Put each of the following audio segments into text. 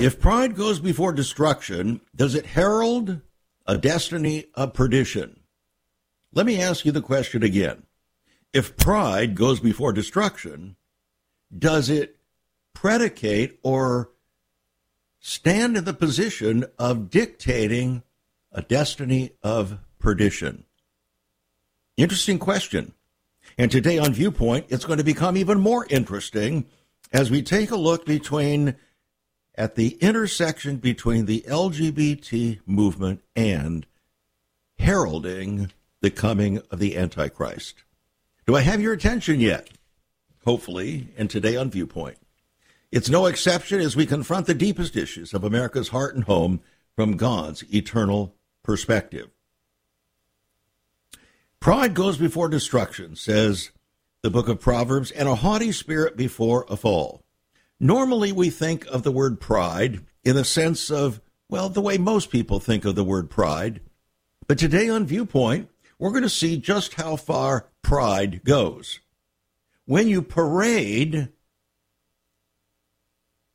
If pride goes before destruction, does it herald a destiny of perdition? Let me ask you the question again. If pride goes before destruction, does it predicate or stand in the position of dictating a destiny of perdition? Interesting question. And today on Viewpoint, it's going to become even more interesting as we take a look at the intersection between the LGBT movement and heralding the coming of the Antichrist. Do I have your attention yet? Hopefully, and today on Viewpoint. It's no exception as we confront the deepest issues of America's heart and home from God's eternal perspective. Pride goes before destruction, says the book of Proverbs, and a haughty spirit before a fall. Normally, we think of the word pride in the sense of, well, the way most people think of the word pride. But today on Viewpoint, we're going to see just how far pride goes. When you parade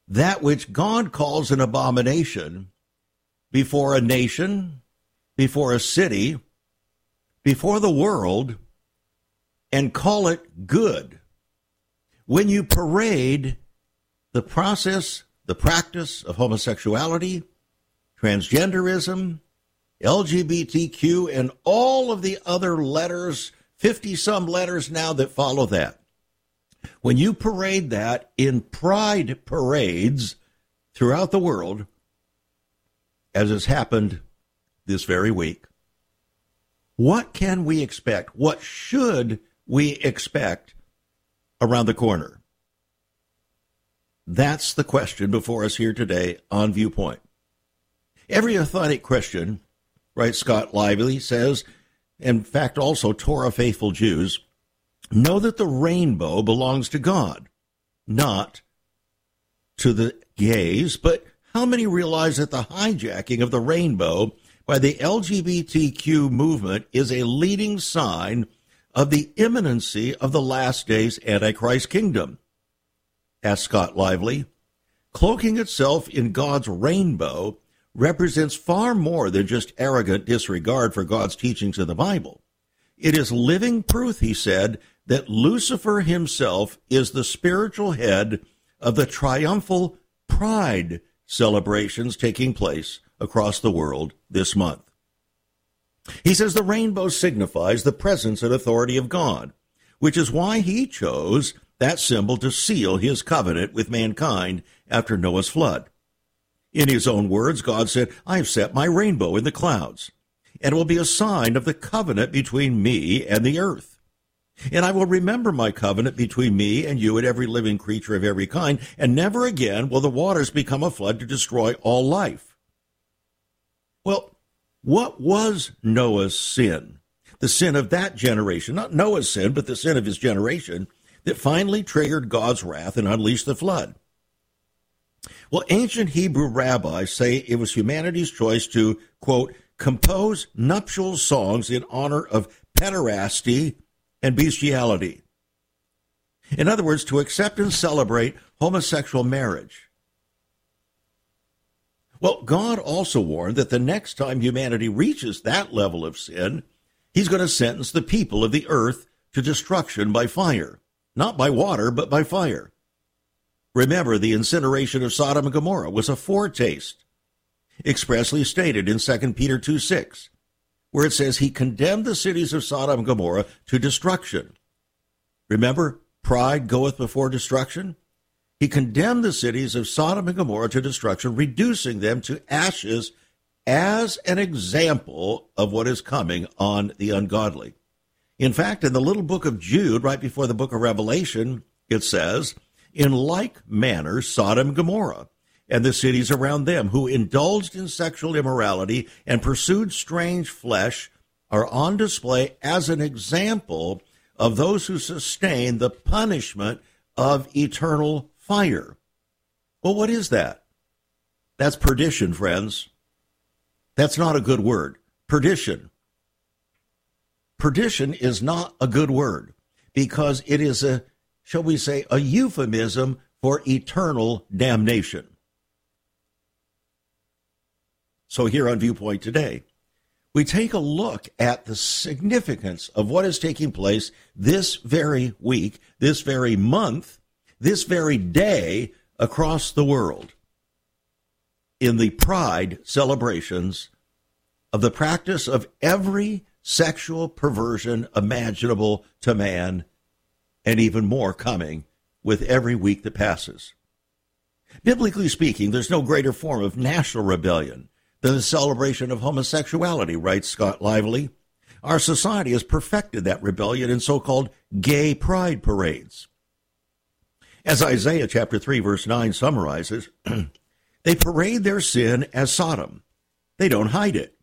that which God calls an abomination before a nation, before a city, before the world, and call it good. When you parade the process, the practice of homosexuality, transgenderism, LGBTQ, and all of the other letters, 50-some letters now that follow that. When you parade that in pride parades throughout the world, as has happened this very week, what can we expect? What should we expect around the corner? That's the question before us here today on Viewpoint. Every authentic Christian, right, Scott Lively says, in fact also Torah faithful Jews, know that the rainbow belongs to God, not to the gays. But how many realize that the hijacking of the rainbow by the LGBTQ movement is a leading sign of the imminency of the last day's Antichrist kingdom? Asked Scott Lively. Cloaking itself in God's rainbow represents far more than just arrogant disregard for God's teachings in the Bible. It is living proof, he said, that Lucifer himself is the spiritual head of the triumphal pride celebrations taking place across the world this month. He says the rainbow signifies the presence and authority of God, which is why he chose that symbol to seal his covenant with mankind after Noah's flood. In his own words, God said, "I have set my rainbow in the clouds, and will be a sign of the covenant between me and the earth. And I will remember my covenant between me and you and every living creature of every kind, and never again will the waters become a flood to destroy all life." Well, what was Noah's sin? The sin of that generation, not Noah's sin, but the sin of his generation that finally triggered God's wrath and unleashed the flood. Well, ancient Hebrew rabbis say it was humanity's choice to, quote, compose nuptial songs in honor of pederasty and bestiality. In other words, to accept and celebrate homosexual marriage. Well, God also warned that the next time humanity reaches that level of sin, he's going to sentence the people of the earth to destruction by fire. Not by water, but by fire. Remember, the incineration of Sodom and Gomorrah was a foretaste, expressly stated in 2 Peter 2:6, where it says he condemned the cities of Sodom and Gomorrah to destruction. Remember, pride goeth before destruction? He condemned the cities of Sodom and Gomorrah to destruction, reducing them to ashes as an example of what is coming on the ungodly. In fact, in the little book of Jude, right before the book of Revelation, it says, in like manner, Sodom and Gomorrah, and the cities around them who indulged in sexual immorality and pursued strange flesh are on display as an example of those who sustain the punishment of eternal fire. Well, what is that? That's perdition, friends. That's not a good word. Perdition. Perdition is not a good word because it is a, shall we say, a euphemism for eternal damnation. So here on Viewpoint today, we take a look at the significance of what is taking place this very week, this very month, this very day across the world in the pride celebrations of the practice of every sexual perversion imaginable to man, and even more coming with every week that passes. Biblically speaking, there's no greater form of national rebellion than the celebration of homosexuality, writes Scott Lively. Our society has perfected that rebellion in so-called gay pride parades. As Isaiah chapter 3, verse 9 summarizes, they parade their sin as Sodom. They don't hide it.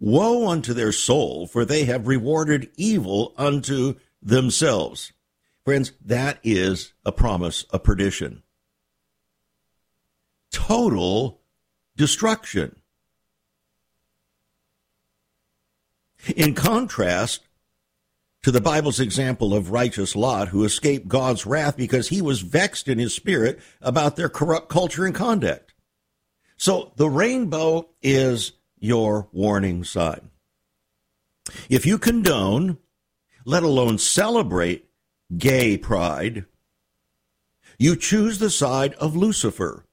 Woe unto their soul, for they have rewarded evil unto themselves. Friends, that is a promise of perdition. Total destruction. In contrast to the Bible's example of righteous Lot, who escaped God's wrath because he was vexed in his spirit about their corrupt culture and conduct. So the rainbow is your warning sign. If you condone, let alone celebrate, gay pride, you choose the side of Lucifer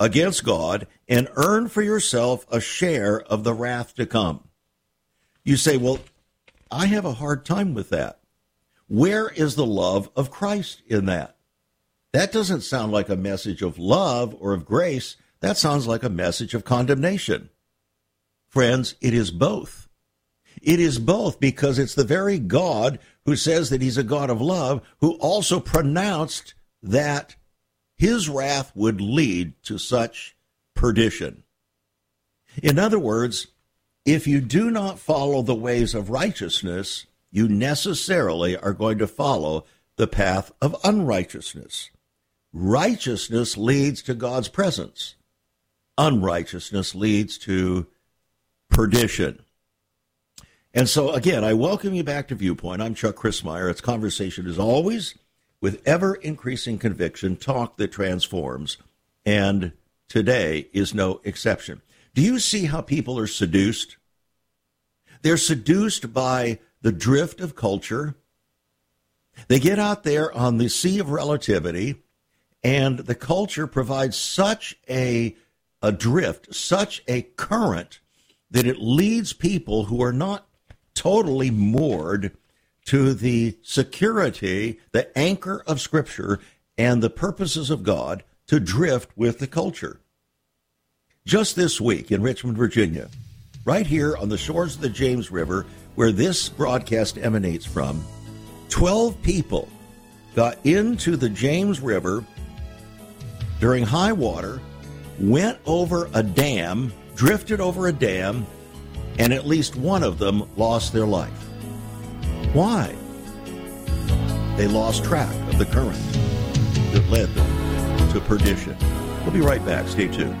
against God and earn for yourself a share of the wrath to come. You say, well, I have a hard time with that. Where is the love of Christ in that? That doesn't sound like a message of love or of grace. That sounds like a message of condemnation. Friends, it is both. It is both because it's the very God who says that he's a God of love who also pronounced that his wrath would lead to such perdition. In other words, if you do not follow the ways of righteousness, you necessarily are going to follow the path of unrighteousness. Righteousness leads to God's presence. Unrighteousness leads to perdition. And so, again, I welcome you back to Viewpoint. I'm Chuck Crismier. It's conversation, as always, with ever-increasing conviction, talk that transforms, and today is no exception. Do you see how people are seduced? They're seduced by the drift of culture. They get out there on the sea of relativity, and the culture provides such a drift, such a current, that it leads people who are not totally moored to the security, the anchor of Scripture and the purposes of God to drift with the culture. Just this week in Richmond, Virginia, right here on the shores of the James River, where this broadcast emanates from, 12 people got into the James River during high water, went over a dam, drifted over a dam, and at least one of them lost their life. Why? They lost track of the current that led them to perdition. We'll be right back. Stay tuned.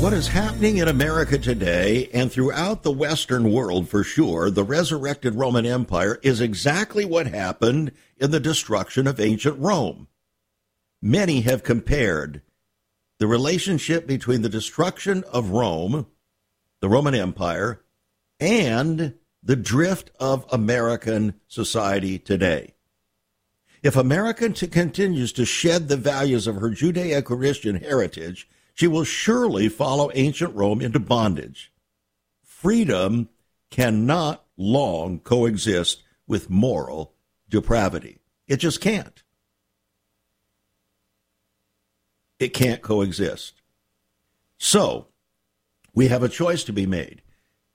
What is happening in America today and throughout the Western world, for sure, the resurrected Roman Empire, is exactly what happened in the destruction of ancient Rome. Many have compared the relationship between the destruction of Rome, the Roman Empire, and the drift of American society today. If America continues to shed the values of her Judeo-Christian heritage, she will surely follow ancient Rome into bondage. Freedom cannot long coexist with moral depravity. It just can't. It can't coexist. So, we have a choice to be made.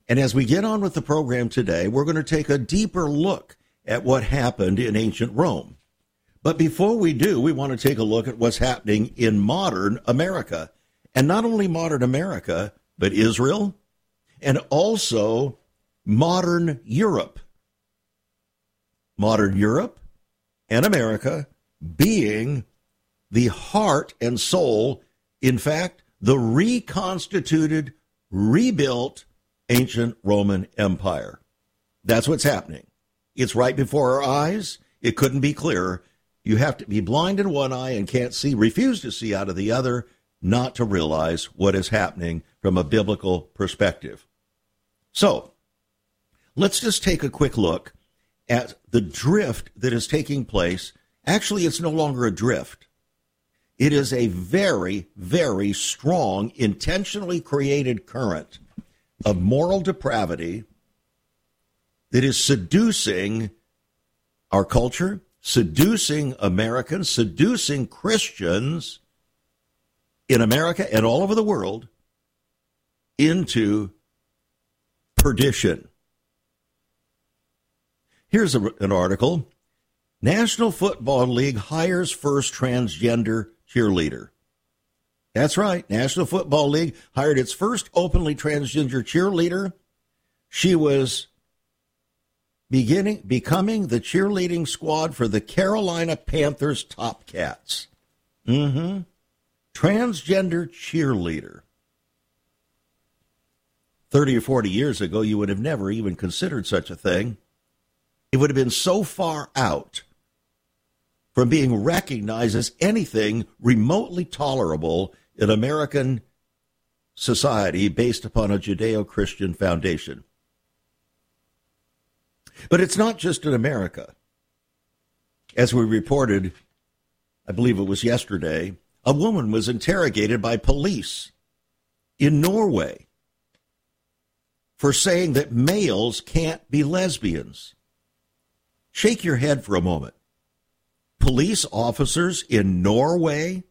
And as we get on with the program today, we're going to take a deeper look at what happened in ancient Rome. But before we do, we want to take a look at what's happening in modern America. And not only modern America, but Israel, and also modern Europe. Modern Europe and America being the heart and soul, in fact, the reconstituted, rebuilt ancient Roman Empire. That's what's happening. It's right before our eyes. It couldn't be clearer. You have to be blind in one eye and can't see, refuse to see out of the other, not to realize what is happening from a biblical perspective. So, let's just take a quick look at the drift that is taking place. Actually, it's no longer a drift. It is a very, very strong, intentionally created current of moral depravity that is seducing our culture, seducing Americans, seducing Christians in America and all over the world into perdition. Here's an article. National Football League hires first transgender cheerleader. That's right. National Football League hired its first openly transgender cheerleader. She was becoming the cheerleading squad for the Carolina Panthers Top Cats. Transgender cheerleader. 30 or 40 years ago, you would have never even considered such a thing. It would have been so far out from being recognized as anything remotely tolerable in American society based upon a Judeo-Christian foundation. But it's not just in America. As we reported, I believe it was yesterday, a woman was interrogated by police in Norway for saying that males can't be lesbians. Shake your head for a moment. Police officers in Norway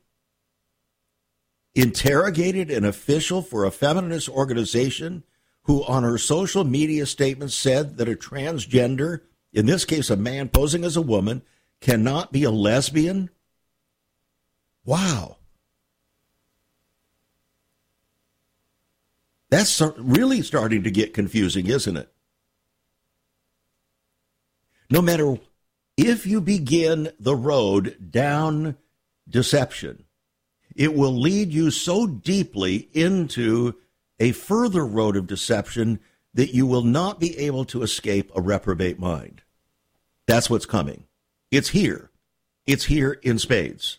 interrogated an official for a feminist organization who on her social media statement said that a transgender, in this case a man posing as a woman, cannot be a lesbian? Wow. That's really starting to get confusing, isn't it? No matter if you begin the road down deception, it will lead you so deeply into a further road of deception that you will not be able to escape a reprobate mind. That's what's coming. It's here. It's here in spades.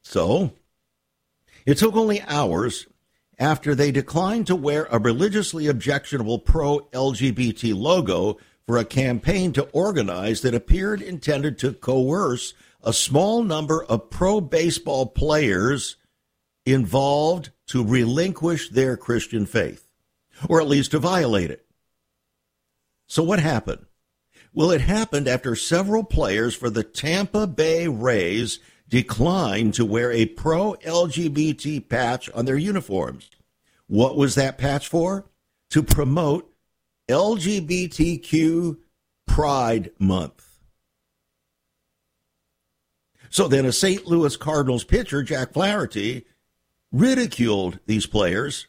So, it took only hours after they declined to wear a religiously objectionable pro-LGBT logo for a campaign to organize that appeared intended to coerce a small number of pro-baseball players involved to relinquish their Christian faith, or at least to violate it. So what happened? Well, it happened after several players for the Tampa Bay Rays declined to wear a pro-LGBT patch on their uniforms. What was that patch for? To promote LGBTQ Pride Month. So then a St. Louis Cardinals pitcher, Jack Flaherty, ridiculed these players,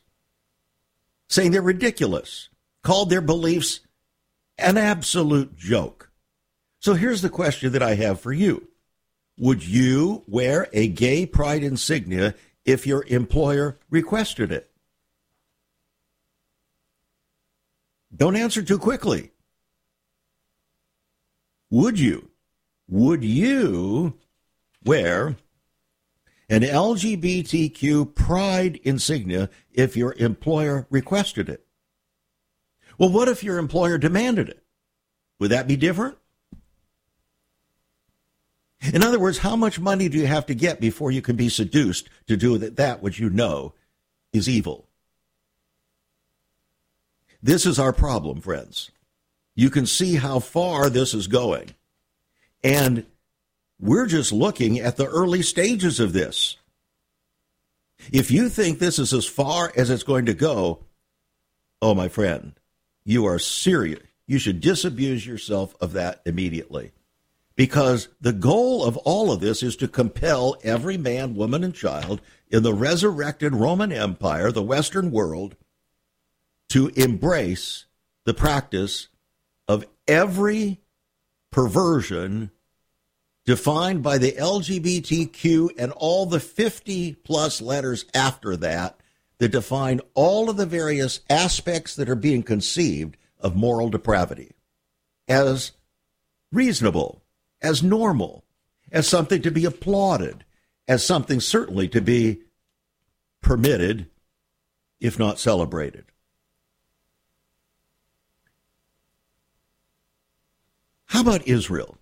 saying they're ridiculous, called their beliefs an absolute joke. So here's the question that I have for you. Would you wear a gay pride insignia if your employer requested it? Don't answer too quickly. Would you? Would you wear an LGBTQ pride insignia if your employer requested it? Well, what if your employer demanded it? Would that be different? In other words, how much money do you have to get before you can be seduced to do that which you know is evil? This is our problem, friends. You can see how far this is going. And we're just looking at the early stages of this. If you think this is as far as it's going to go, oh, my friend, you are serious. You should disabuse yourself of that immediately. Because the goal of all of this is to compel every man, woman, and child in the resurrected Roman Empire, the Western world, to embrace the practice of every perversion defined by the LGBTQ and all the 50-plus letters after that that define all of the various aspects that are being conceived of moral depravity as reasonable, as normal, as something to be applauded, as something certainly to be permitted, if not celebrated. How about Israel?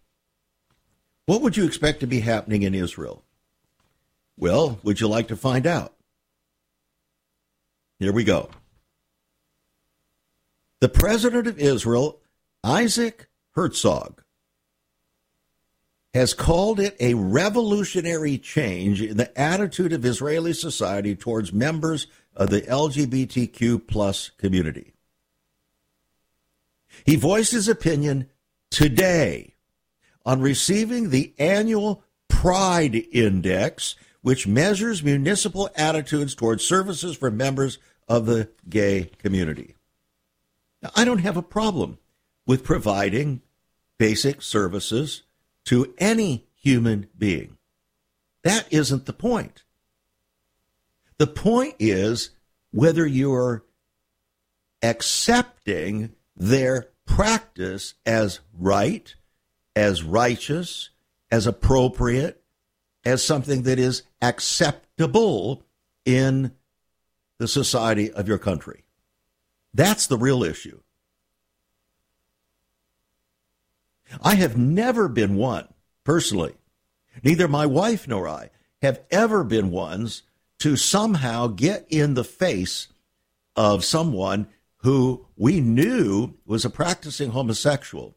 What would you expect to be happening in Israel? Well, would you like to find out? Here we go. The president of Israel, Isaac Herzog, has called it a revolutionary change in the attitude of Israeli society towards members of the LGBTQ plus community. He voiced his opinion today on receiving the annual Pride Index, which measures municipal attitudes towards services for members of the gay community. Now, I don't have a problem with providing basic services to any human being. That isn't the point. The point is whether you're accepting their practice as right, as righteous, as appropriate, as something that is acceptable in the society of your country. That's the real issue. I have never been one, personally, neither my wife nor I have ever been ones to somehow get in the face of someone who we knew was a practicing homosexual.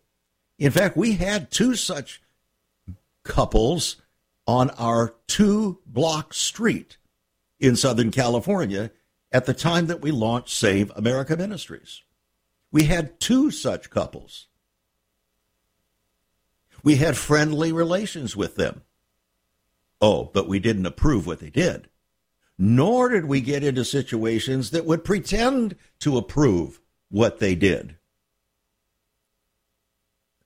In fact, we had two such couples on our 2-block street in Southern California at the time that we launched Save America Ministries. We had two such couples. We had friendly relations with them. Oh, but we didn't approve what they did. Nor did we get into situations that would pretend to approve what they did.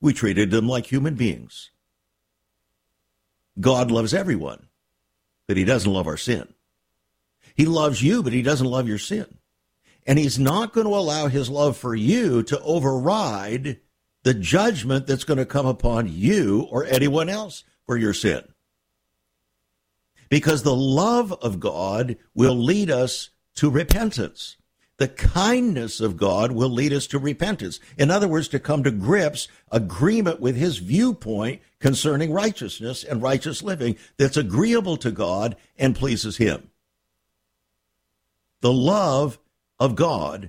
We treated them like human beings. God loves everyone, but he doesn't love our sin. He loves you, but he doesn't love your sin. And he's not going to allow his love for you to override the judgment that's going to come upon you or anyone else for your sin. Because the love of God will lead us to repentance. The kindness of God will lead us to repentance. In other words, to come to grips, agreement with his viewpoint concerning righteousness and righteous living that's agreeable to God and pleases him. The love of God,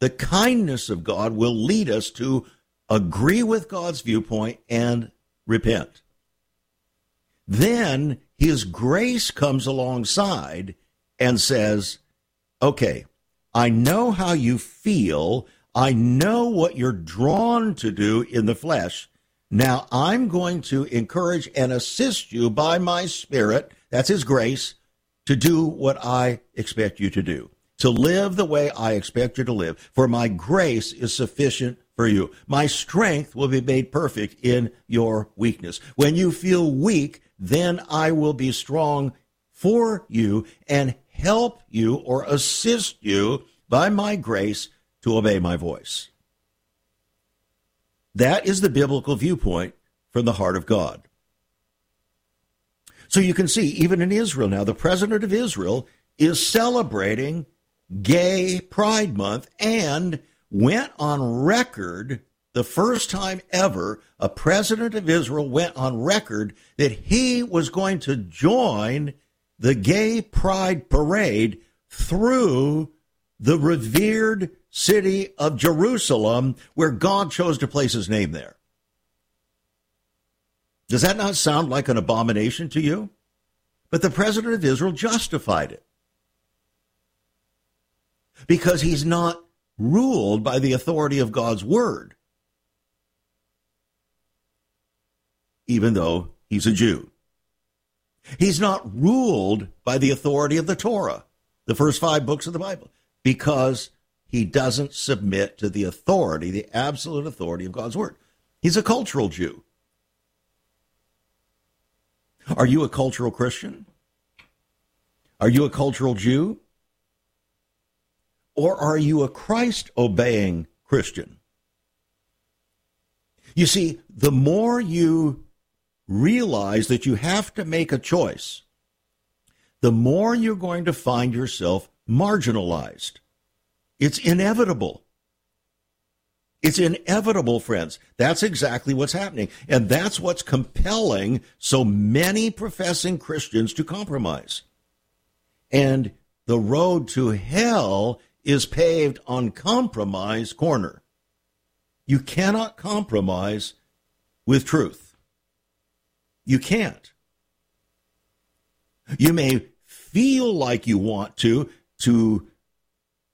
the kindness of God will lead us to agree with God's viewpoint and repent. Then his grace comes alongside and says, okay, I know how you feel. I know what you're drawn to do in the flesh. Now I'm going to encourage and assist you by my Spirit, that's his grace, to do what I expect you to do, to live the way I expect you to live. For my grace is sufficient for you. My strength will be made perfect in your weakness. When you feel weak, then I will be strong for you and help you or assist you by my grace to obey my voice. That is the biblical viewpoint from the heart of God. So you can see, even in Israel now, the president of Israel is celebrating Gay Pride Month and went on record, the first time ever a president of Israel went on record that he was going to join the gay pride parade through the revered city of Jerusalem, where God chose to place his name there. Does that not sound like an abomination to you? But the president of Israel justified it, because he's not ruled by the authority of God's word, even though he's a Jew. He's not ruled by the authority of the Torah, the first 5 books of the Bible, because he doesn't submit to the authority, the absolute authority of God's word. He's a cultural Jew. Are you a cultural Christian? Are you a cultural Jew? Or are you a Christ-obeying Christian? You see, the more you realize that you have to make a choice, the more you're going to find yourself marginalized. It's inevitable. It's inevitable, friends. That's exactly what's happening. And that's what's compelling so many professing Christians to compromise. And the road to hell is paved on compromise corner. You cannot compromise with truth. You can't. You may feel like you want to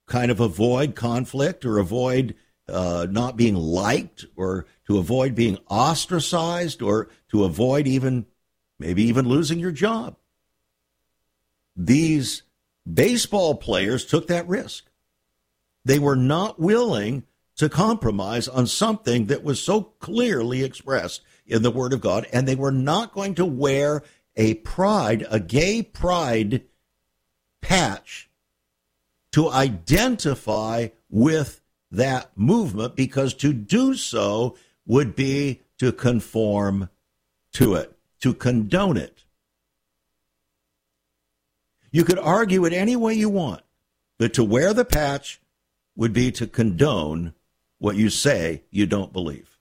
kind of avoid conflict or avoid not being liked, or to avoid being ostracized, or to avoid maybe even losing your job. These baseball players took that risk. They were not willing to compromise on something that was so clearly expressed in the Word of God, and they were not going to wear a gay pride patch to identify with that movement, because to do so would be to conform to it, to condone it. You could argue it any way you want, but to wear the patch would be to condone what you say you don't believe.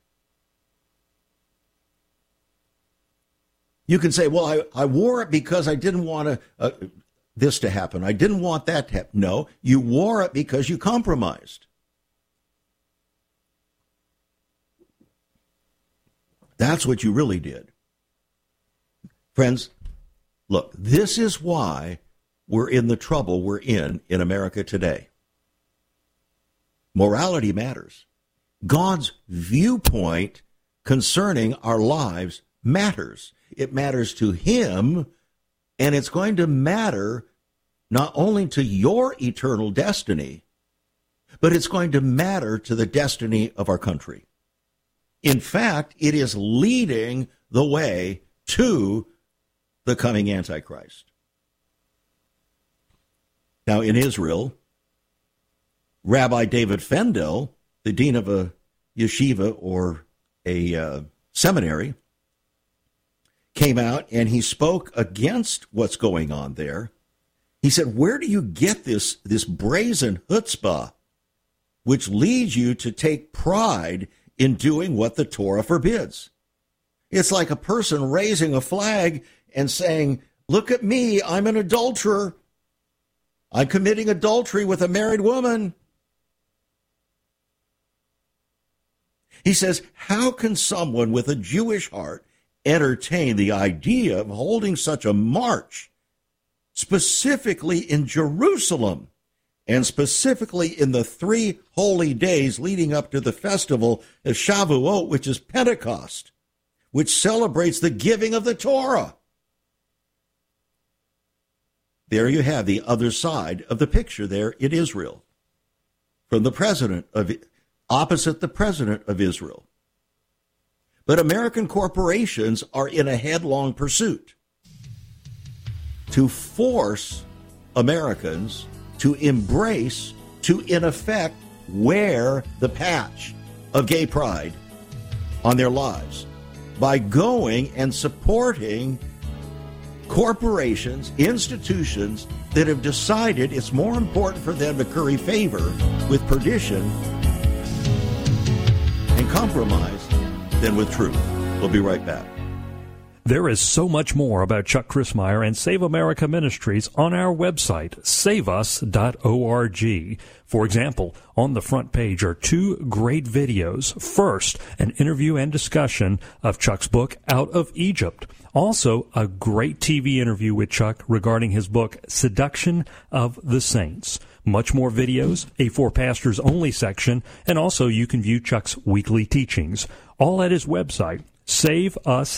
You can say, well, I wore it because I didn't want this to happen. I didn't want that to happen. No, you wore it because you compromised. That's what you really did. Friends, look, this is why we're in the trouble we're in America today. Morality matters. God's viewpoint concerning our lives matters. It matters to Him, and it's going to matter not only to your eternal destiny, but it's going to matter to the destiny of our country. In fact, it is leading the way to the coming Antichrist. Now, in Israel, Rabbi David Fendel, the dean of a yeshiva or a seminary, came out and he spoke against what's going on there. He said, where do you get this brazen chutzpah, which leads you to take pride in doing what the Torah forbids? It's like a person raising a flag and saying, look at me, I'm an adulterer. I'm committing adultery with a married woman. He says, how can someone with a Jewish heart entertain the idea of holding such a march, specifically in Jerusalem, and specifically in the 3 holy days leading up to the festival of Shavuot, which is Pentecost, which celebrates the giving of the Torah? There you have the other side of the picture there in Israel, from the president of opposite the president of Israel. But American corporations are in a headlong pursuit to force Americans to embrace, to in effect wear the patch of gay pride on their lives by going and supporting corporations, institutions that have decided it's more important for them to curry favor with perdition compromise than with truth. We'll be right back. There is so much more about Chuck Crismier and Save America Ministries on our website, saveus.org. For example, on the front page are two great videos. First, an interview and discussion of Chuck's book, Out of Egypt. Also, a great TV interview with Chuck regarding his book, Seduction of the Saints. Much more videos, a For Pastors Only section, and also you can view Chuck's weekly teachings, all at his website, saveus.org.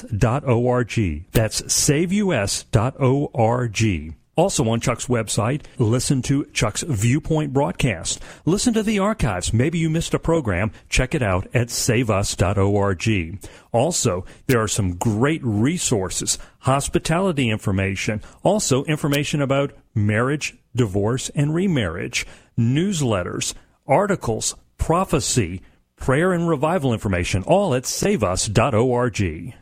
That's saveus.org. Also on Chuck's website, listen to Chuck's Viewpoint broadcast. Listen to the archives. Maybe you missed a program. Check it out at saveus.org. Also, there are some great resources, hospitality information, also information about marriage, divorce, and remarriage, newsletters, articles, prophecy, prayer and revival information, all at saveus.org.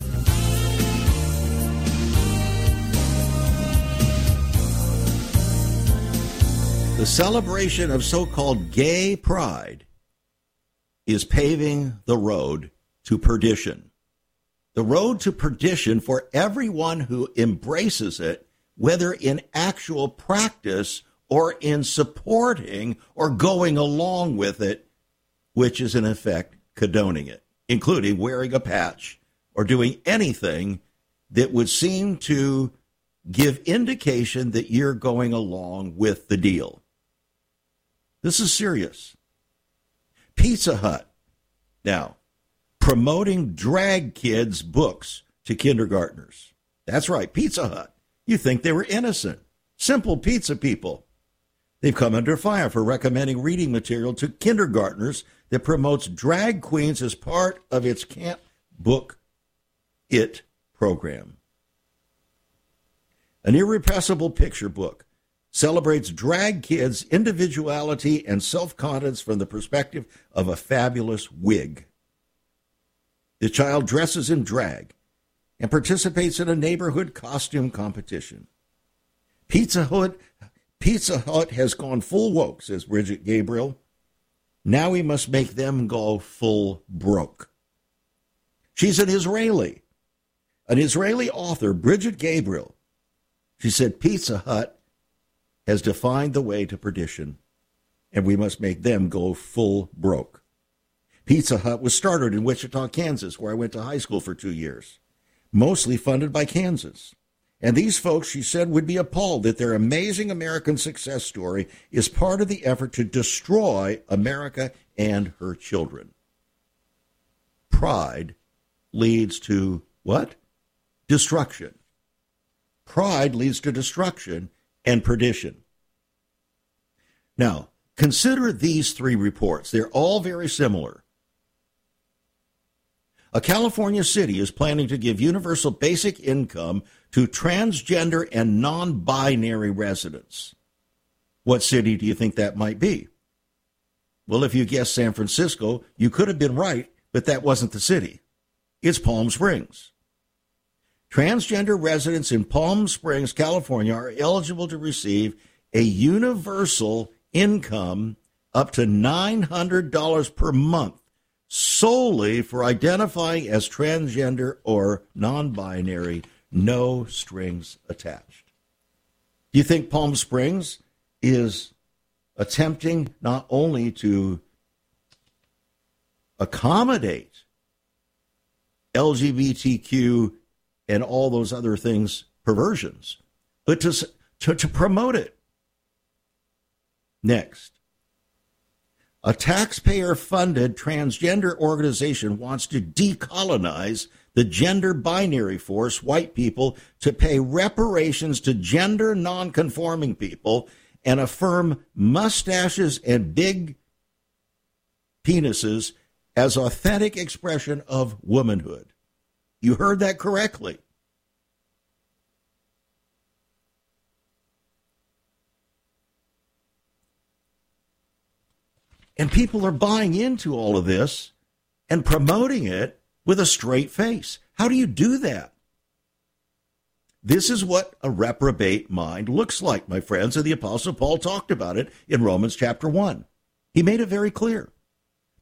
The celebration of so-called gay pride is paving the road to perdition. The road to perdition for everyone who embraces it, whether in actual practice or in supporting or going along with it, which is in effect condoning it, including wearing a patch or doing anything that would seem to give indication that you're going along with the deal. This is serious. Pizza Hut, now, promoting drag kids' books to kindergartners. That's right, Pizza Hut. You think they were innocent, simple pizza people. They've come under fire for recommending reading material to kindergartners that promotes drag queens as part of its Can't Book It program. An irrepressible picture book celebrates drag kids' individuality and self-confidence from the perspective of a fabulous wig. The child dresses in drag and participates in a neighborhood costume competition. Pizza Hut has gone full woke, says Brigitte Gabriel. Now we must make them go full broke. She's an Israeli. An Israeli author, Brigitte Gabriel. She said Pizza Hut has defined the way to perdition, and we must make them go full broke. Pizza Hut was started in Wichita, Kansas, where I went to high school for 2 years, mostly funded by Kansas. And these folks, she said, would be appalled that their amazing American success story is part of the effort to destroy America and her children. Pride leads to what? Destruction. Pride leads to destruction and perdition. Now, consider these three reports. They're all very similar. A California city is planning to give universal basic income to transgender and non-binary residents. What city do you think that might be? Well, if you guessed San Francisco, you could have been right, but that wasn't the city. It's Palm Springs. Transgender residents in Palm Springs, California, are eligible to receive a universal income up to $900 per month, solely for identifying as transgender or non-binary, no strings attached. Do you think Palm Springs is attempting not only to accommodate LGBTQ and all those other things, perversions, but to promote it? Next. A taxpayer-funded transgender organization wants to decolonize the gender binary, force white people to pay reparations to gender nonconforming people and affirm mustaches and big penises as authentic expression of womanhood. You heard that correctly. And people are buying into all of this and promoting it with a straight face. How do you do that? This is what a reprobate mind looks like, my friends, and the Apostle Paul talked about it in Romans chapter 1. He made it very clear.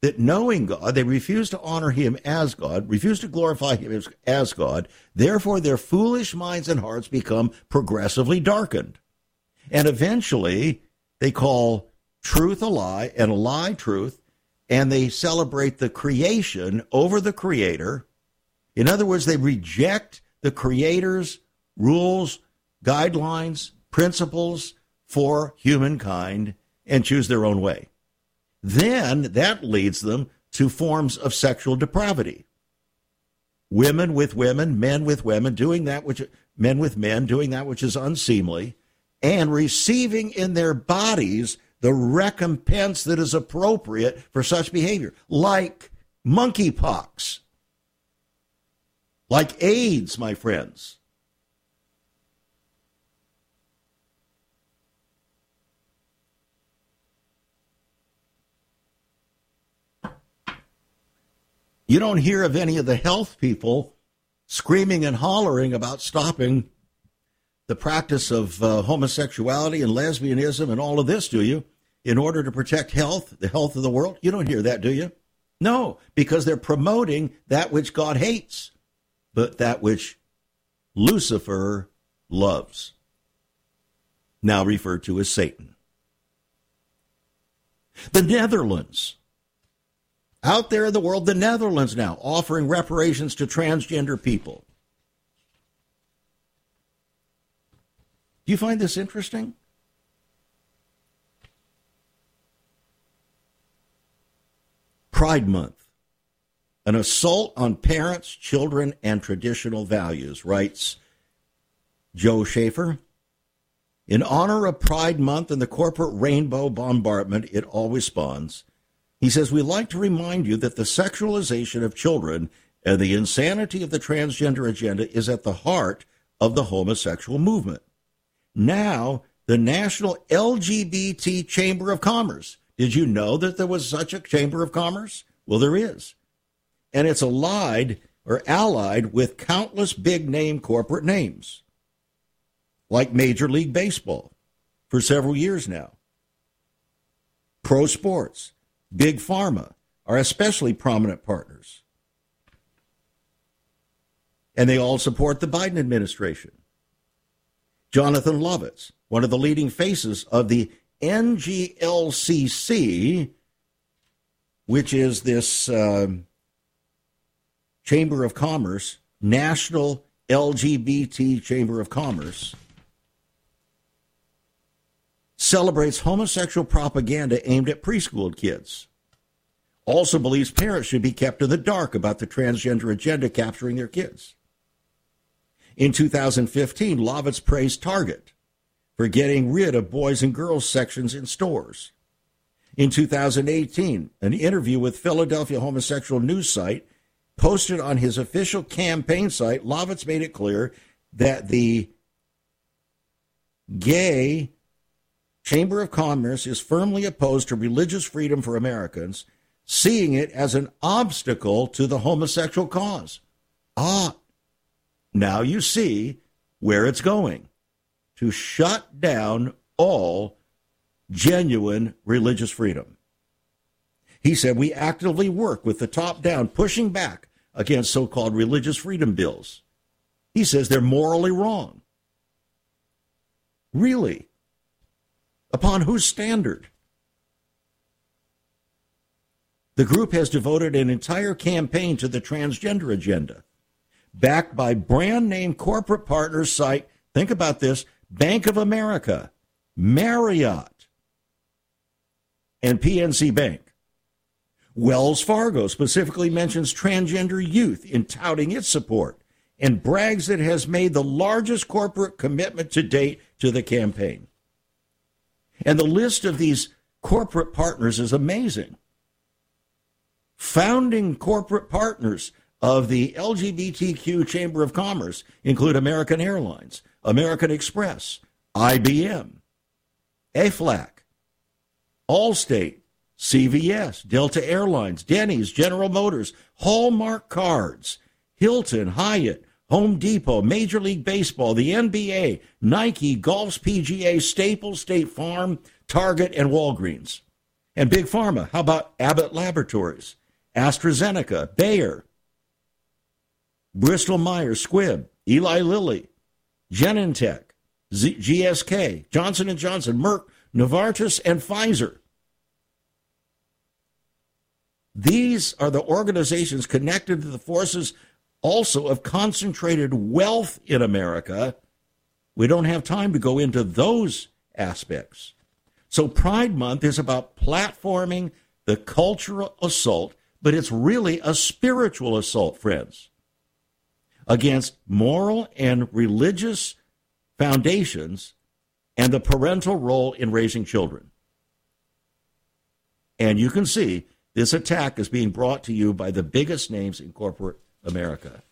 that knowing God, they refuse to honor him as God, refuse to glorify him as God. Therefore, their foolish minds and hearts become progressively darkened. And eventually, they call truth a lie and a lie truth, and they celebrate the creation over the creator. In other words, they reject the creator's rules, guidelines, principles for humankind and choose their own way. Then that leads them to forms of sexual depravity. Women with women, men with women, men with men, doing that which is unseemly, and receiving in their bodies the recompense that is appropriate for such behavior, like monkeypox, like AIDS, my friends. You don't hear of any of the health people screaming and hollering about stopping the practice of homosexuality and lesbianism and all of this, do you? In order to protect health, the health of the world? You don't hear that, do you? No, because they're promoting that which God hates, but that which Lucifer loves, now referred to as Satan. The Netherlands. Out there in the world, the Netherlands now offering reparations to transgender people. Do you find this interesting? Pride Month, an assault on parents, children, and traditional values, writes Joe Schaefer. In honor of Pride Month and the corporate rainbow bombardment it always spawns, he says, we like to remind you that the sexualization of children and the insanity of the transgender agenda is at the heart of the homosexual movement. Now, the National LGBT Chamber of Commerce. Did you know that there was such a Chamber of Commerce? Well, there is. And it's allied with countless big-name corporate names, like Major League Baseball for several years now. Pro sports. Big Pharma are especially prominent partners. And they all support the Biden administration. Jonathan Lovitz, one of the leading faces of the NGLCC, which is this Chamber of Commerce, National LGBT Chamber of Commerce, celebrates homosexual propaganda aimed at preschool kids. Also believes parents should be kept in the dark about the transgender agenda capturing their kids. In 2015, Lovitz praised Target for getting rid of boys and girls sections in stores. In 2018, an interview with Philadelphia homosexual news site posted on his official campaign site, Lovitz made it clear that the gay Chamber of Commerce is firmly opposed to religious freedom for Americans, seeing it as an obstacle to the homosexual cause. Ah, now you see where it's going, to shut down all genuine religious freedom. He said, we actively work with the top down, pushing back against so-called religious freedom bills. He says they're morally wrong. Really? Upon whose standard? The group has devoted an entire campaign to the transgender agenda, backed by brand-name corporate partners like, think about this, Bank of America, Marriott, and PNC Bank. Wells Fargo specifically mentions transgender youth in touting its support and brags it has made the largest corporate commitment to date to the campaign. And the list of these corporate partners is amazing. Founding corporate partners of the LGBTQ Chamber of Commerce include American Airlines, American Express, IBM, AFLAC, Allstate, CVS, Delta Airlines, Denny's, General Motors, Hallmark Cards, Hilton, Hyatt, Home Depot, Major League Baseball, the NBA, Nike, Golf's PGA, Staples, State Farm, Target, and Walgreens. And Big Pharma, how about Abbott Laboratories, AstraZeneca, Bayer, Bristol-Myers Squibb, Eli Lilly, Genentech, GSK, Johnson & Johnson, Merck, Novartis, and Pfizer. These are the organizations connected to the forces also of concentrated wealth in America. We don't have time to go into those aspects. So Pride Month is about platforming the cultural assault, but it's really a spiritual assault, friends, against moral and religious foundations and the parental role in raising children. And you can see this attack is being brought to you by the biggest names in corporate America.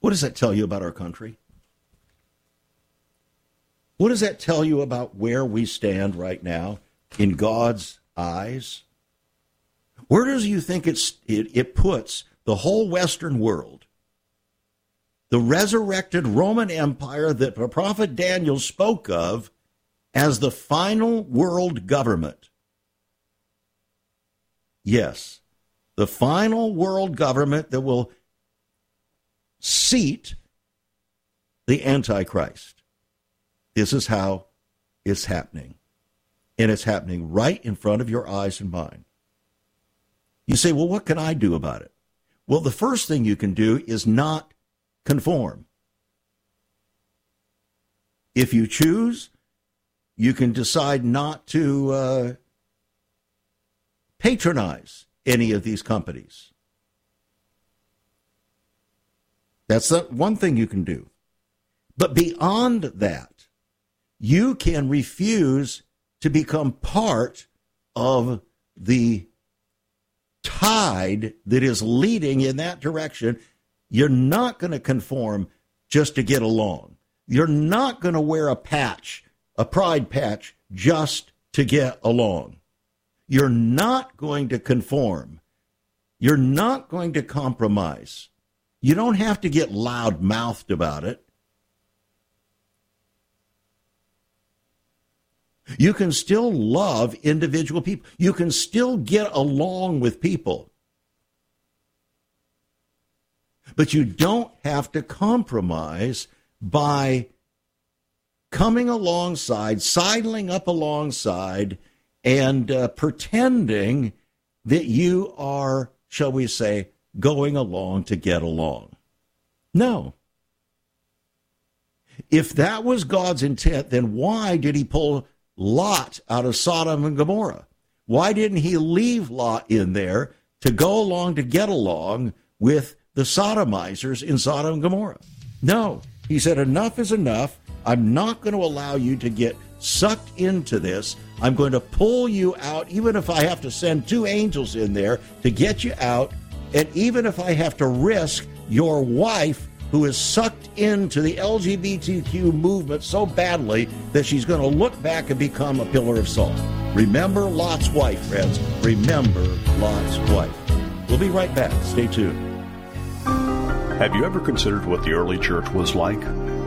What does that tell you about our country? What does that tell you about where we stand right now in God's eyes? Where does you think it puts the whole Western world, the resurrected Roman Empire that the prophet Daniel spoke of as the final world government? Yes, the final world government that will seat the Antichrist. This is how it's happening. And it's happening right in front of your eyes and mine. You say, well, what can I do about it? Well, the first thing you can do is not conform. If you choose, you can decide not to patronize any of these companies. That's the one thing you can do. But beyond that, you can refuse to become part of the tide that is leading in that direction. You're not going to conform just to get along. You're not going to wear a patch, a pride patch, just to get along. You're not going to conform. You're not going to compromise. You don't have to get loud-mouthed about it. You can still love individual people. You can still get along with people. But you don't have to compromise by coming alongside, sidling up alongside, and pretending that you are, shall we say, going along to get along. No. If that was God's intent, then why did he pull Lot out of Sodom and Gomorrah? Why didn't he leave Lot in there to go along to get along with the sodomizers in Sodom and Gomorrah? No. He said, enough is enough. I'm not going to allow you to get sucked into this. I'm going to pull you out, even if I have to send two angels in there to get you out, and even if I have to risk your wife, who is sucked into the LGBTQ movement so badly that she's going to look back and become a pillar of salt. Remember Lot's wife, friends. Remember Lot's wife. We'll be right back. Stay tuned. Have you ever considered what the early church was like?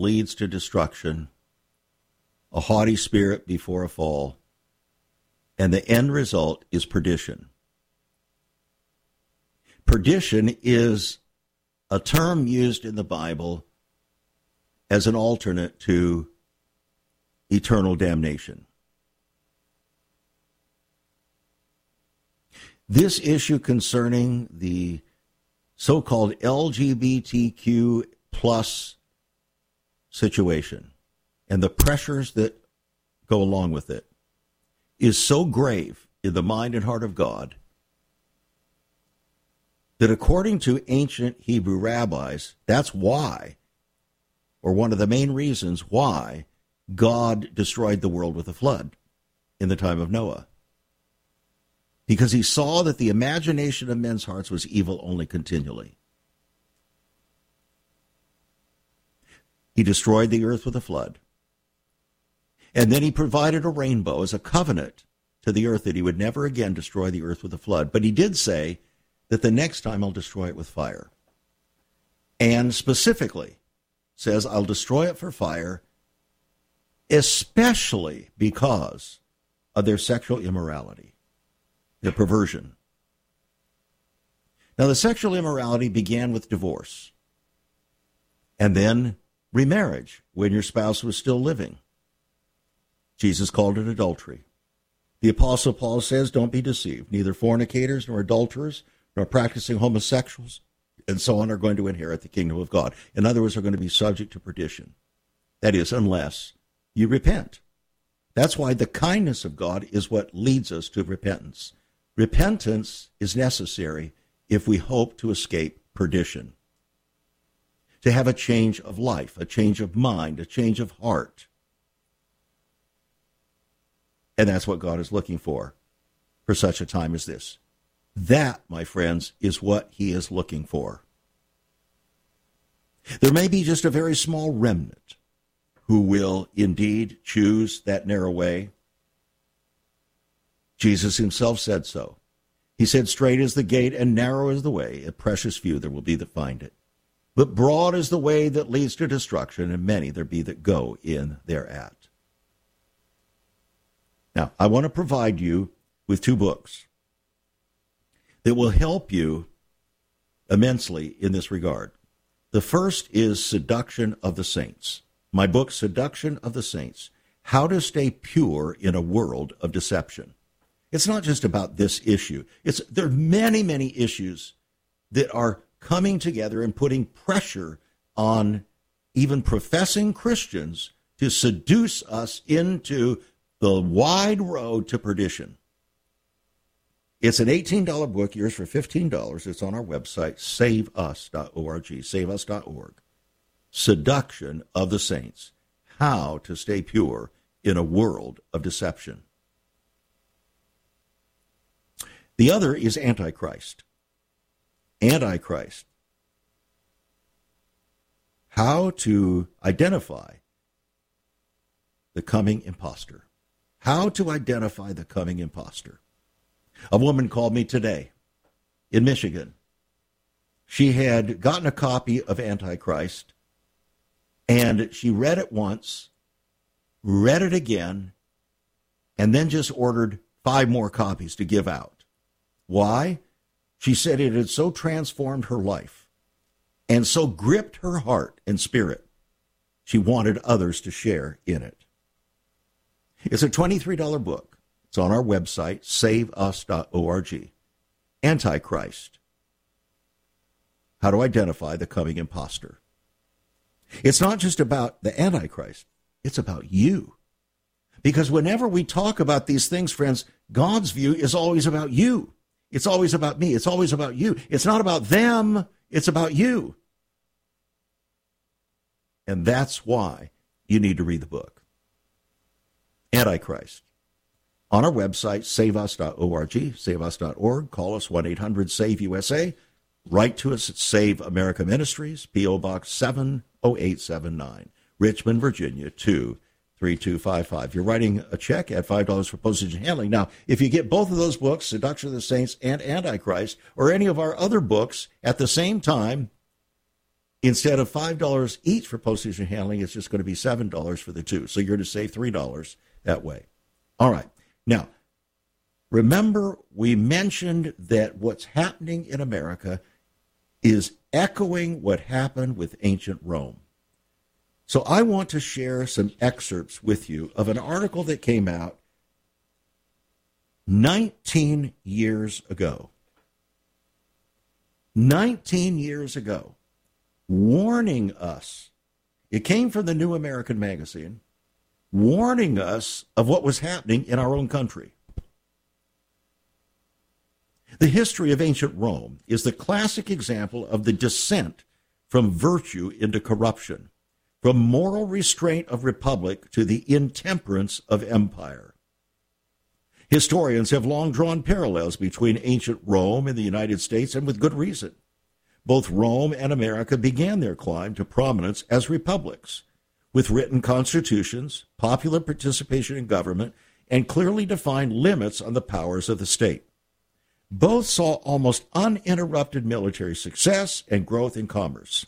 leads to destruction, a haughty spirit before a fall, and the end result is perdition. Perdition is a term used in the Bible as an alternate to eternal damnation. This issue concerning the so-called LGBTQ plus situation and the pressures that go along with it is so grave in the mind and heart of God that according to ancient Hebrew rabbis, that's why, or one of the main reasons why, God destroyed the world with a flood in the time of Noah. Because he saw that the imagination of men's hearts was evil only continually. He destroyed the earth with a flood. And then he provided a rainbow as a covenant to the earth that he would never again destroy the earth with a flood. But he did say that the next time I'll destroy it with fire. And specifically says I'll destroy it for fire, especially because of their sexual immorality. The perversion. Now, the sexual immorality began with divorce and then remarriage when your spouse was still living. Jesus called it adultery. The Apostle Paul says, don't be deceived. Neither fornicators nor adulterers nor practicing homosexuals and so on are going to inherit the kingdom of God. In other words, are going to be subject to perdition. That is, unless you repent. That's why the kindness of God is what leads us to repentance. Repentance is necessary if we hope to escape perdition, to have a change of life, a change of mind, a change of heart. And that's what God is looking for such a time as this. That, my friends, is what he is looking for. There may be just a very small remnant who will indeed choose that narrow way. Jesus himself said so. He said, straight is the gate and narrow is the way. A precious few there will be that find it. But broad is the way that leads to destruction, and many there be that go in thereat. Now, I want to provide you with two books that will help you immensely in this regard. The first is Seduction of the Saints. My book, Seduction of the Saints, How to Stay Pure in a World of Deception. It's not just about this issue. There are many, many issues that are coming together and putting pressure on even professing Christians to seduce us into the wide road to perdition. It's an $18 book, yours for $15. It's on our website, saveus.org, saveus.org. Seduction of the Saints, How to Stay Pure in a World of Deception. The other is Antichrist. Antichrist. How to identify the coming imposter. How to identify the coming imposter. A woman called me today in Michigan. She had gotten a copy of Antichrist, and she read it once, read it again, and then just ordered 5 more copies to give out. Why? She said it had so transformed her life and so gripped her heart and spirit, she wanted others to share in it. It's a $23 book. It's on our website, saveus.org. Antichrist, How to Identify the Coming Imposter. It's not just about the Antichrist. It's about you. Because whenever we talk about these things, friends, God's view is always about you. It's always about me. It's always about you. It's not about them. It's about you. And that's why you need to read the book, Antichrist. On our website, saveus.org, saveus.org. Call us 1-800-SAVE-USA. Write to us at Save America Ministries, P.O. Box 70879, Richmond, Virginia, 23255. You're writing a check at $5 for postage and handling. Now, if you get both of those books, Seduction of the Saints and Antichrist, or any of our other books at the same time, instead of $5 each for postage and handling, it's just going to be $7 for the two. So you're to save $3 that way. All right. Now, Remember, we mentioned that what's happening in America is echoing what happened with ancient Rome. So I want to share some excerpts with you of an article that came out 19 years ago. 19 years ago, warning us. It came from the New American Magazine, warning us of what was happening in our own country. The history of ancient Rome is the classic example of the descent from virtue into corruption, from moral restraint of republic to the intemperance of empire. Historians have long drawn parallels between ancient Rome and the United States, and with good reason. Both Rome and America began their climb to prominence as republics, with written constitutions, popular participation in government, and clearly defined limits on the powers of the state. Both saw almost uninterrupted military success and growth in commerce.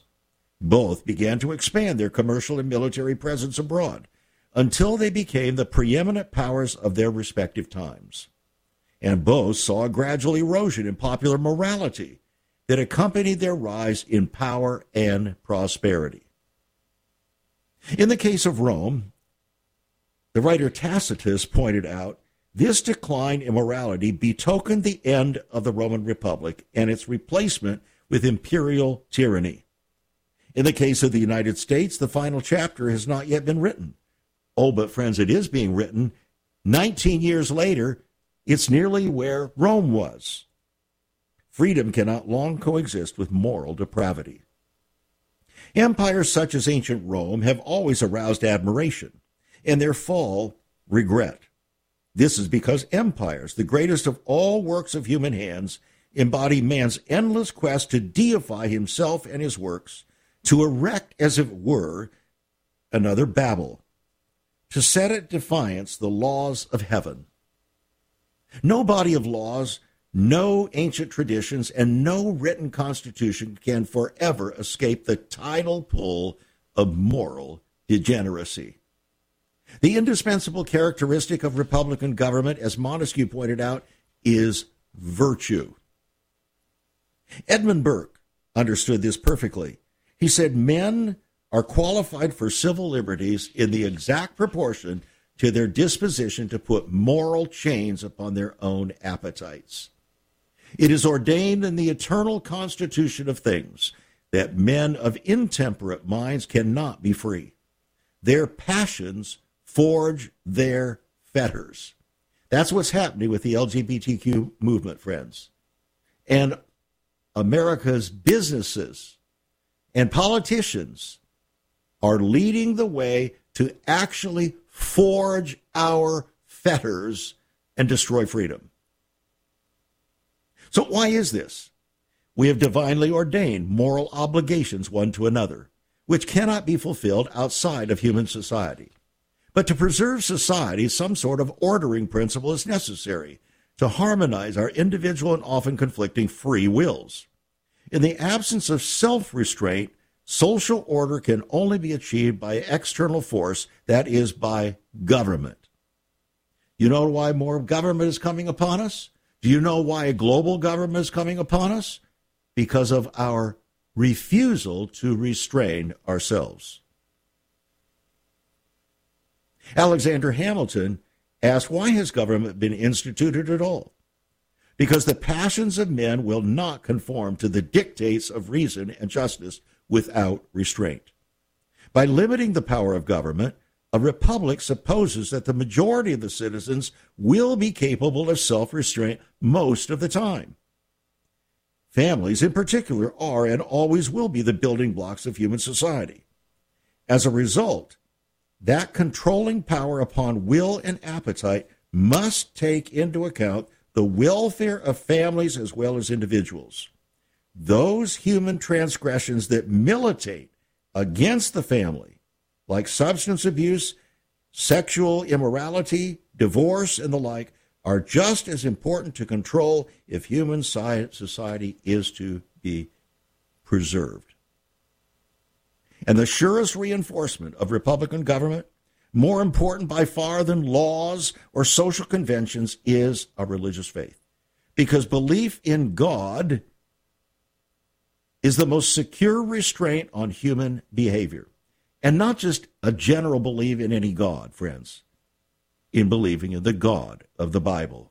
Both began to expand their commercial and military presence abroad until they became the preeminent powers of their respective times. And both saw a gradual erosion in popular morality that accompanied their rise in power and prosperity. In the case of Rome, the writer Tacitus pointed out, this decline in morality betokened the end of the Roman Republic and its replacement with imperial tyranny. In the case of the United States, the final chapter has not yet been written. Oh, but friends, it is being written. 19 years later, it's nearly where Rome was. Freedom cannot long coexist with moral depravity. Empires such as ancient Rome have always aroused admiration, and their fall, regret. This is because empires, the greatest of all works of human hands, embody man's endless quest to deify himself and his works, to erect, as it were, another Babel, to set at defiance the laws of heaven. No body of laws, no ancient traditions, and no written constitution can forever escape the tidal pull of moral degeneracy. The indispensable characteristic of republican government, as Montesquieu pointed out, is virtue. Edmund Burke understood this perfectly. He said, men are qualified for civil liberties in the exact proportion to their disposition to put moral chains upon their own appetites. It is ordained in the eternal constitution of things that men of intemperate minds cannot be free. Their passions forge their fetters. That's what's happening with the LGBTQ movement, friends. And America's businesses and politicians are leading the way to actually forge our fetters and destroy freedom. So why is this? We have divinely ordained moral obligations one to another, which cannot be fulfilled outside of human society. But to preserve society, some sort of ordering principle is necessary to harmonize our individual and often conflicting free wills. In the absence of self-restraint, social order can only be achieved by external force, that is, by government. You know why more government is coming upon us? Do you know why a global government is coming upon us? Because of our refusal to restrain ourselves. Alexander Hamilton asked, why has government been instituted at all? Because the passions of men will not conform to the dictates of reason and justice without restraint. By limiting the power of government, a republic supposes that the majority of the citizens will be capable of self-restraint most of the time. Families, in particular, are and always will be the building blocks of human society. As a result, that controlling power upon will and appetite must take into account the welfare of families as well as individuals. Those human transgressions that militate against the family, like substance abuse, sexual immorality, divorce, and the like, are just as important to control if human society is to be preserved. And the surest reinforcement of republican government more important by far than laws or social conventions, is a religious faith. Because belief in God is the most secure restraint on human behavior. And not just a general belief in any God, friends, in believing in the God of the Bible.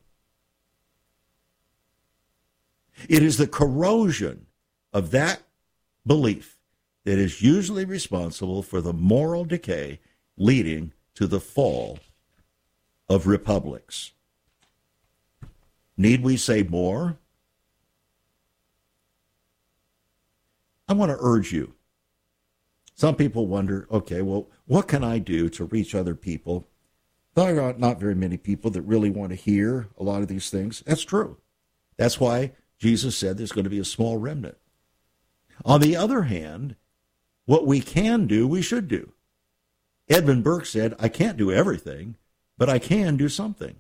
It is the corrosion of that belief that is usually responsible for the moral decay leading to the fall of republics. Need we say more? I want to urge you. Some people wonder, okay, well, what can I do to reach other people? There are not very many people that really want to hear a lot of these things. That's true. That's why Jesus said there's going to be a small remnant. On the other hand, what we can do, we should do. Edmund Burke said, I can't do everything, but I can do something.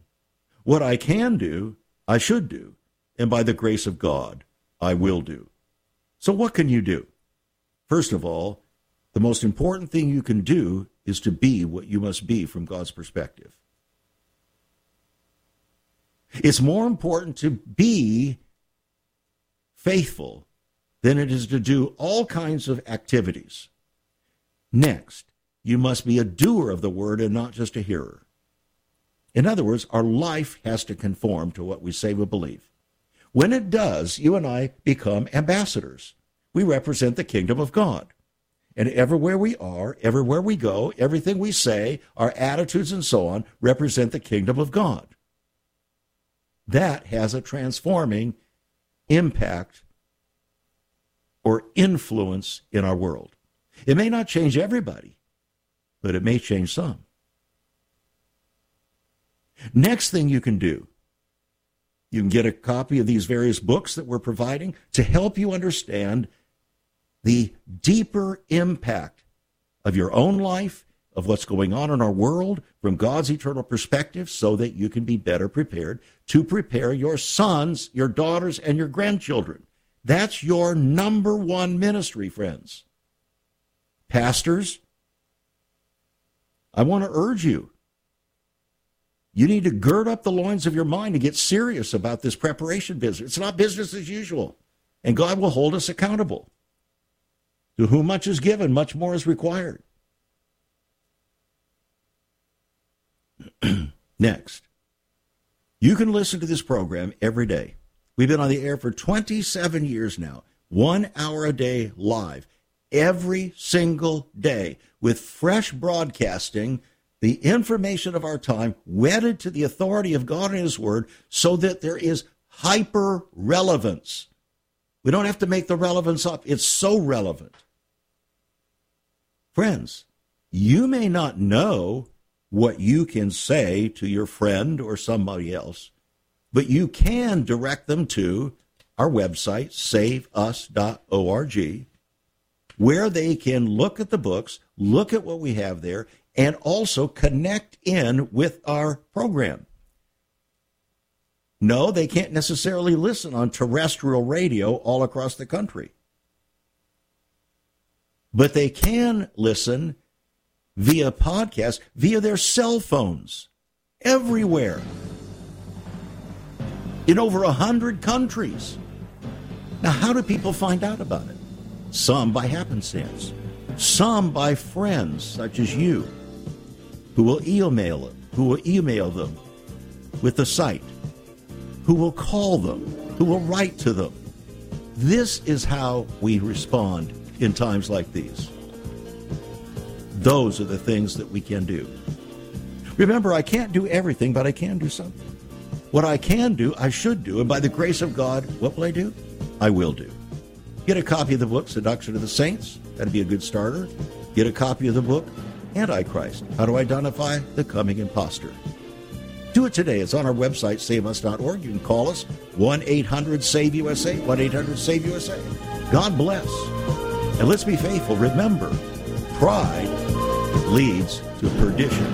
What I can do, I should do, and by the grace of God, I will do. So what can you do? First of all, the most important thing you can do is to be what you must be from God's perspective. It's more important to be faithful than it is to do all kinds of activities. Next, you must be a doer of the word and not just a hearer. In other words, our life has to conform to what we say we believe. When it does, you and I become ambassadors. We represent the kingdom of God. And everywhere we are, everywhere we go, everything we say, our attitudes and so on, represent the kingdom of God. That has a transforming impact or influence in our world. It may not change everybody, but it may change some. Next thing you can do, you can get a copy of these various books that we're providing to help you understand the deeper impact of your own life, of what's going on in our world from God's eternal perspective, so that you can be better prepared to prepare your sons, your daughters, and your grandchildren. That's your number one ministry, friends. Pastors, I want to urge you. You need to gird up the loins of your mind and get serious about this preparation business. It's not business as usual, and God will hold us accountable. To whom much is given, much more is required. Next, you can listen to this program every day. We've been on the air for 27 years now, 1 hour a day live, every single day, with fresh broadcasting, the information of our time wedded to the authority of God and His Word, so that there is hyper relevance. We don't have to make the relevance up. It's so relevant. Friends, you may not know what you can say to your friend or somebody else, but you can direct them to our website, saveus.org, where they can look at the books, look at what we have there, and also connect in with our program. No, they can't necessarily listen on terrestrial radio all across the country, but they can listen via podcast, via their cell phones, everywhere, in over 100 countries. Now, how do people find out about it? Some by happenstance, some by friends such as you, who will email them with the site, who will call them, who will write to them. This is how we respond in times like these. Those are the things that we can do. Remember, I can't do everything, but I can do something. What I can do, I should do. And by the grace of God, what will I do? I will do. Get a copy of the book, Seduction of the Saints. That'd be a good starter. Get a copy of the book, Antichrist, How to Identify the Coming Imposter. Do it today. It's on our website, saveus.org. You can call us, 1-800-SAVE-USA, 1-800-SAVE-USA. God bless. And let's be faithful. Remember, pride leads to perdition.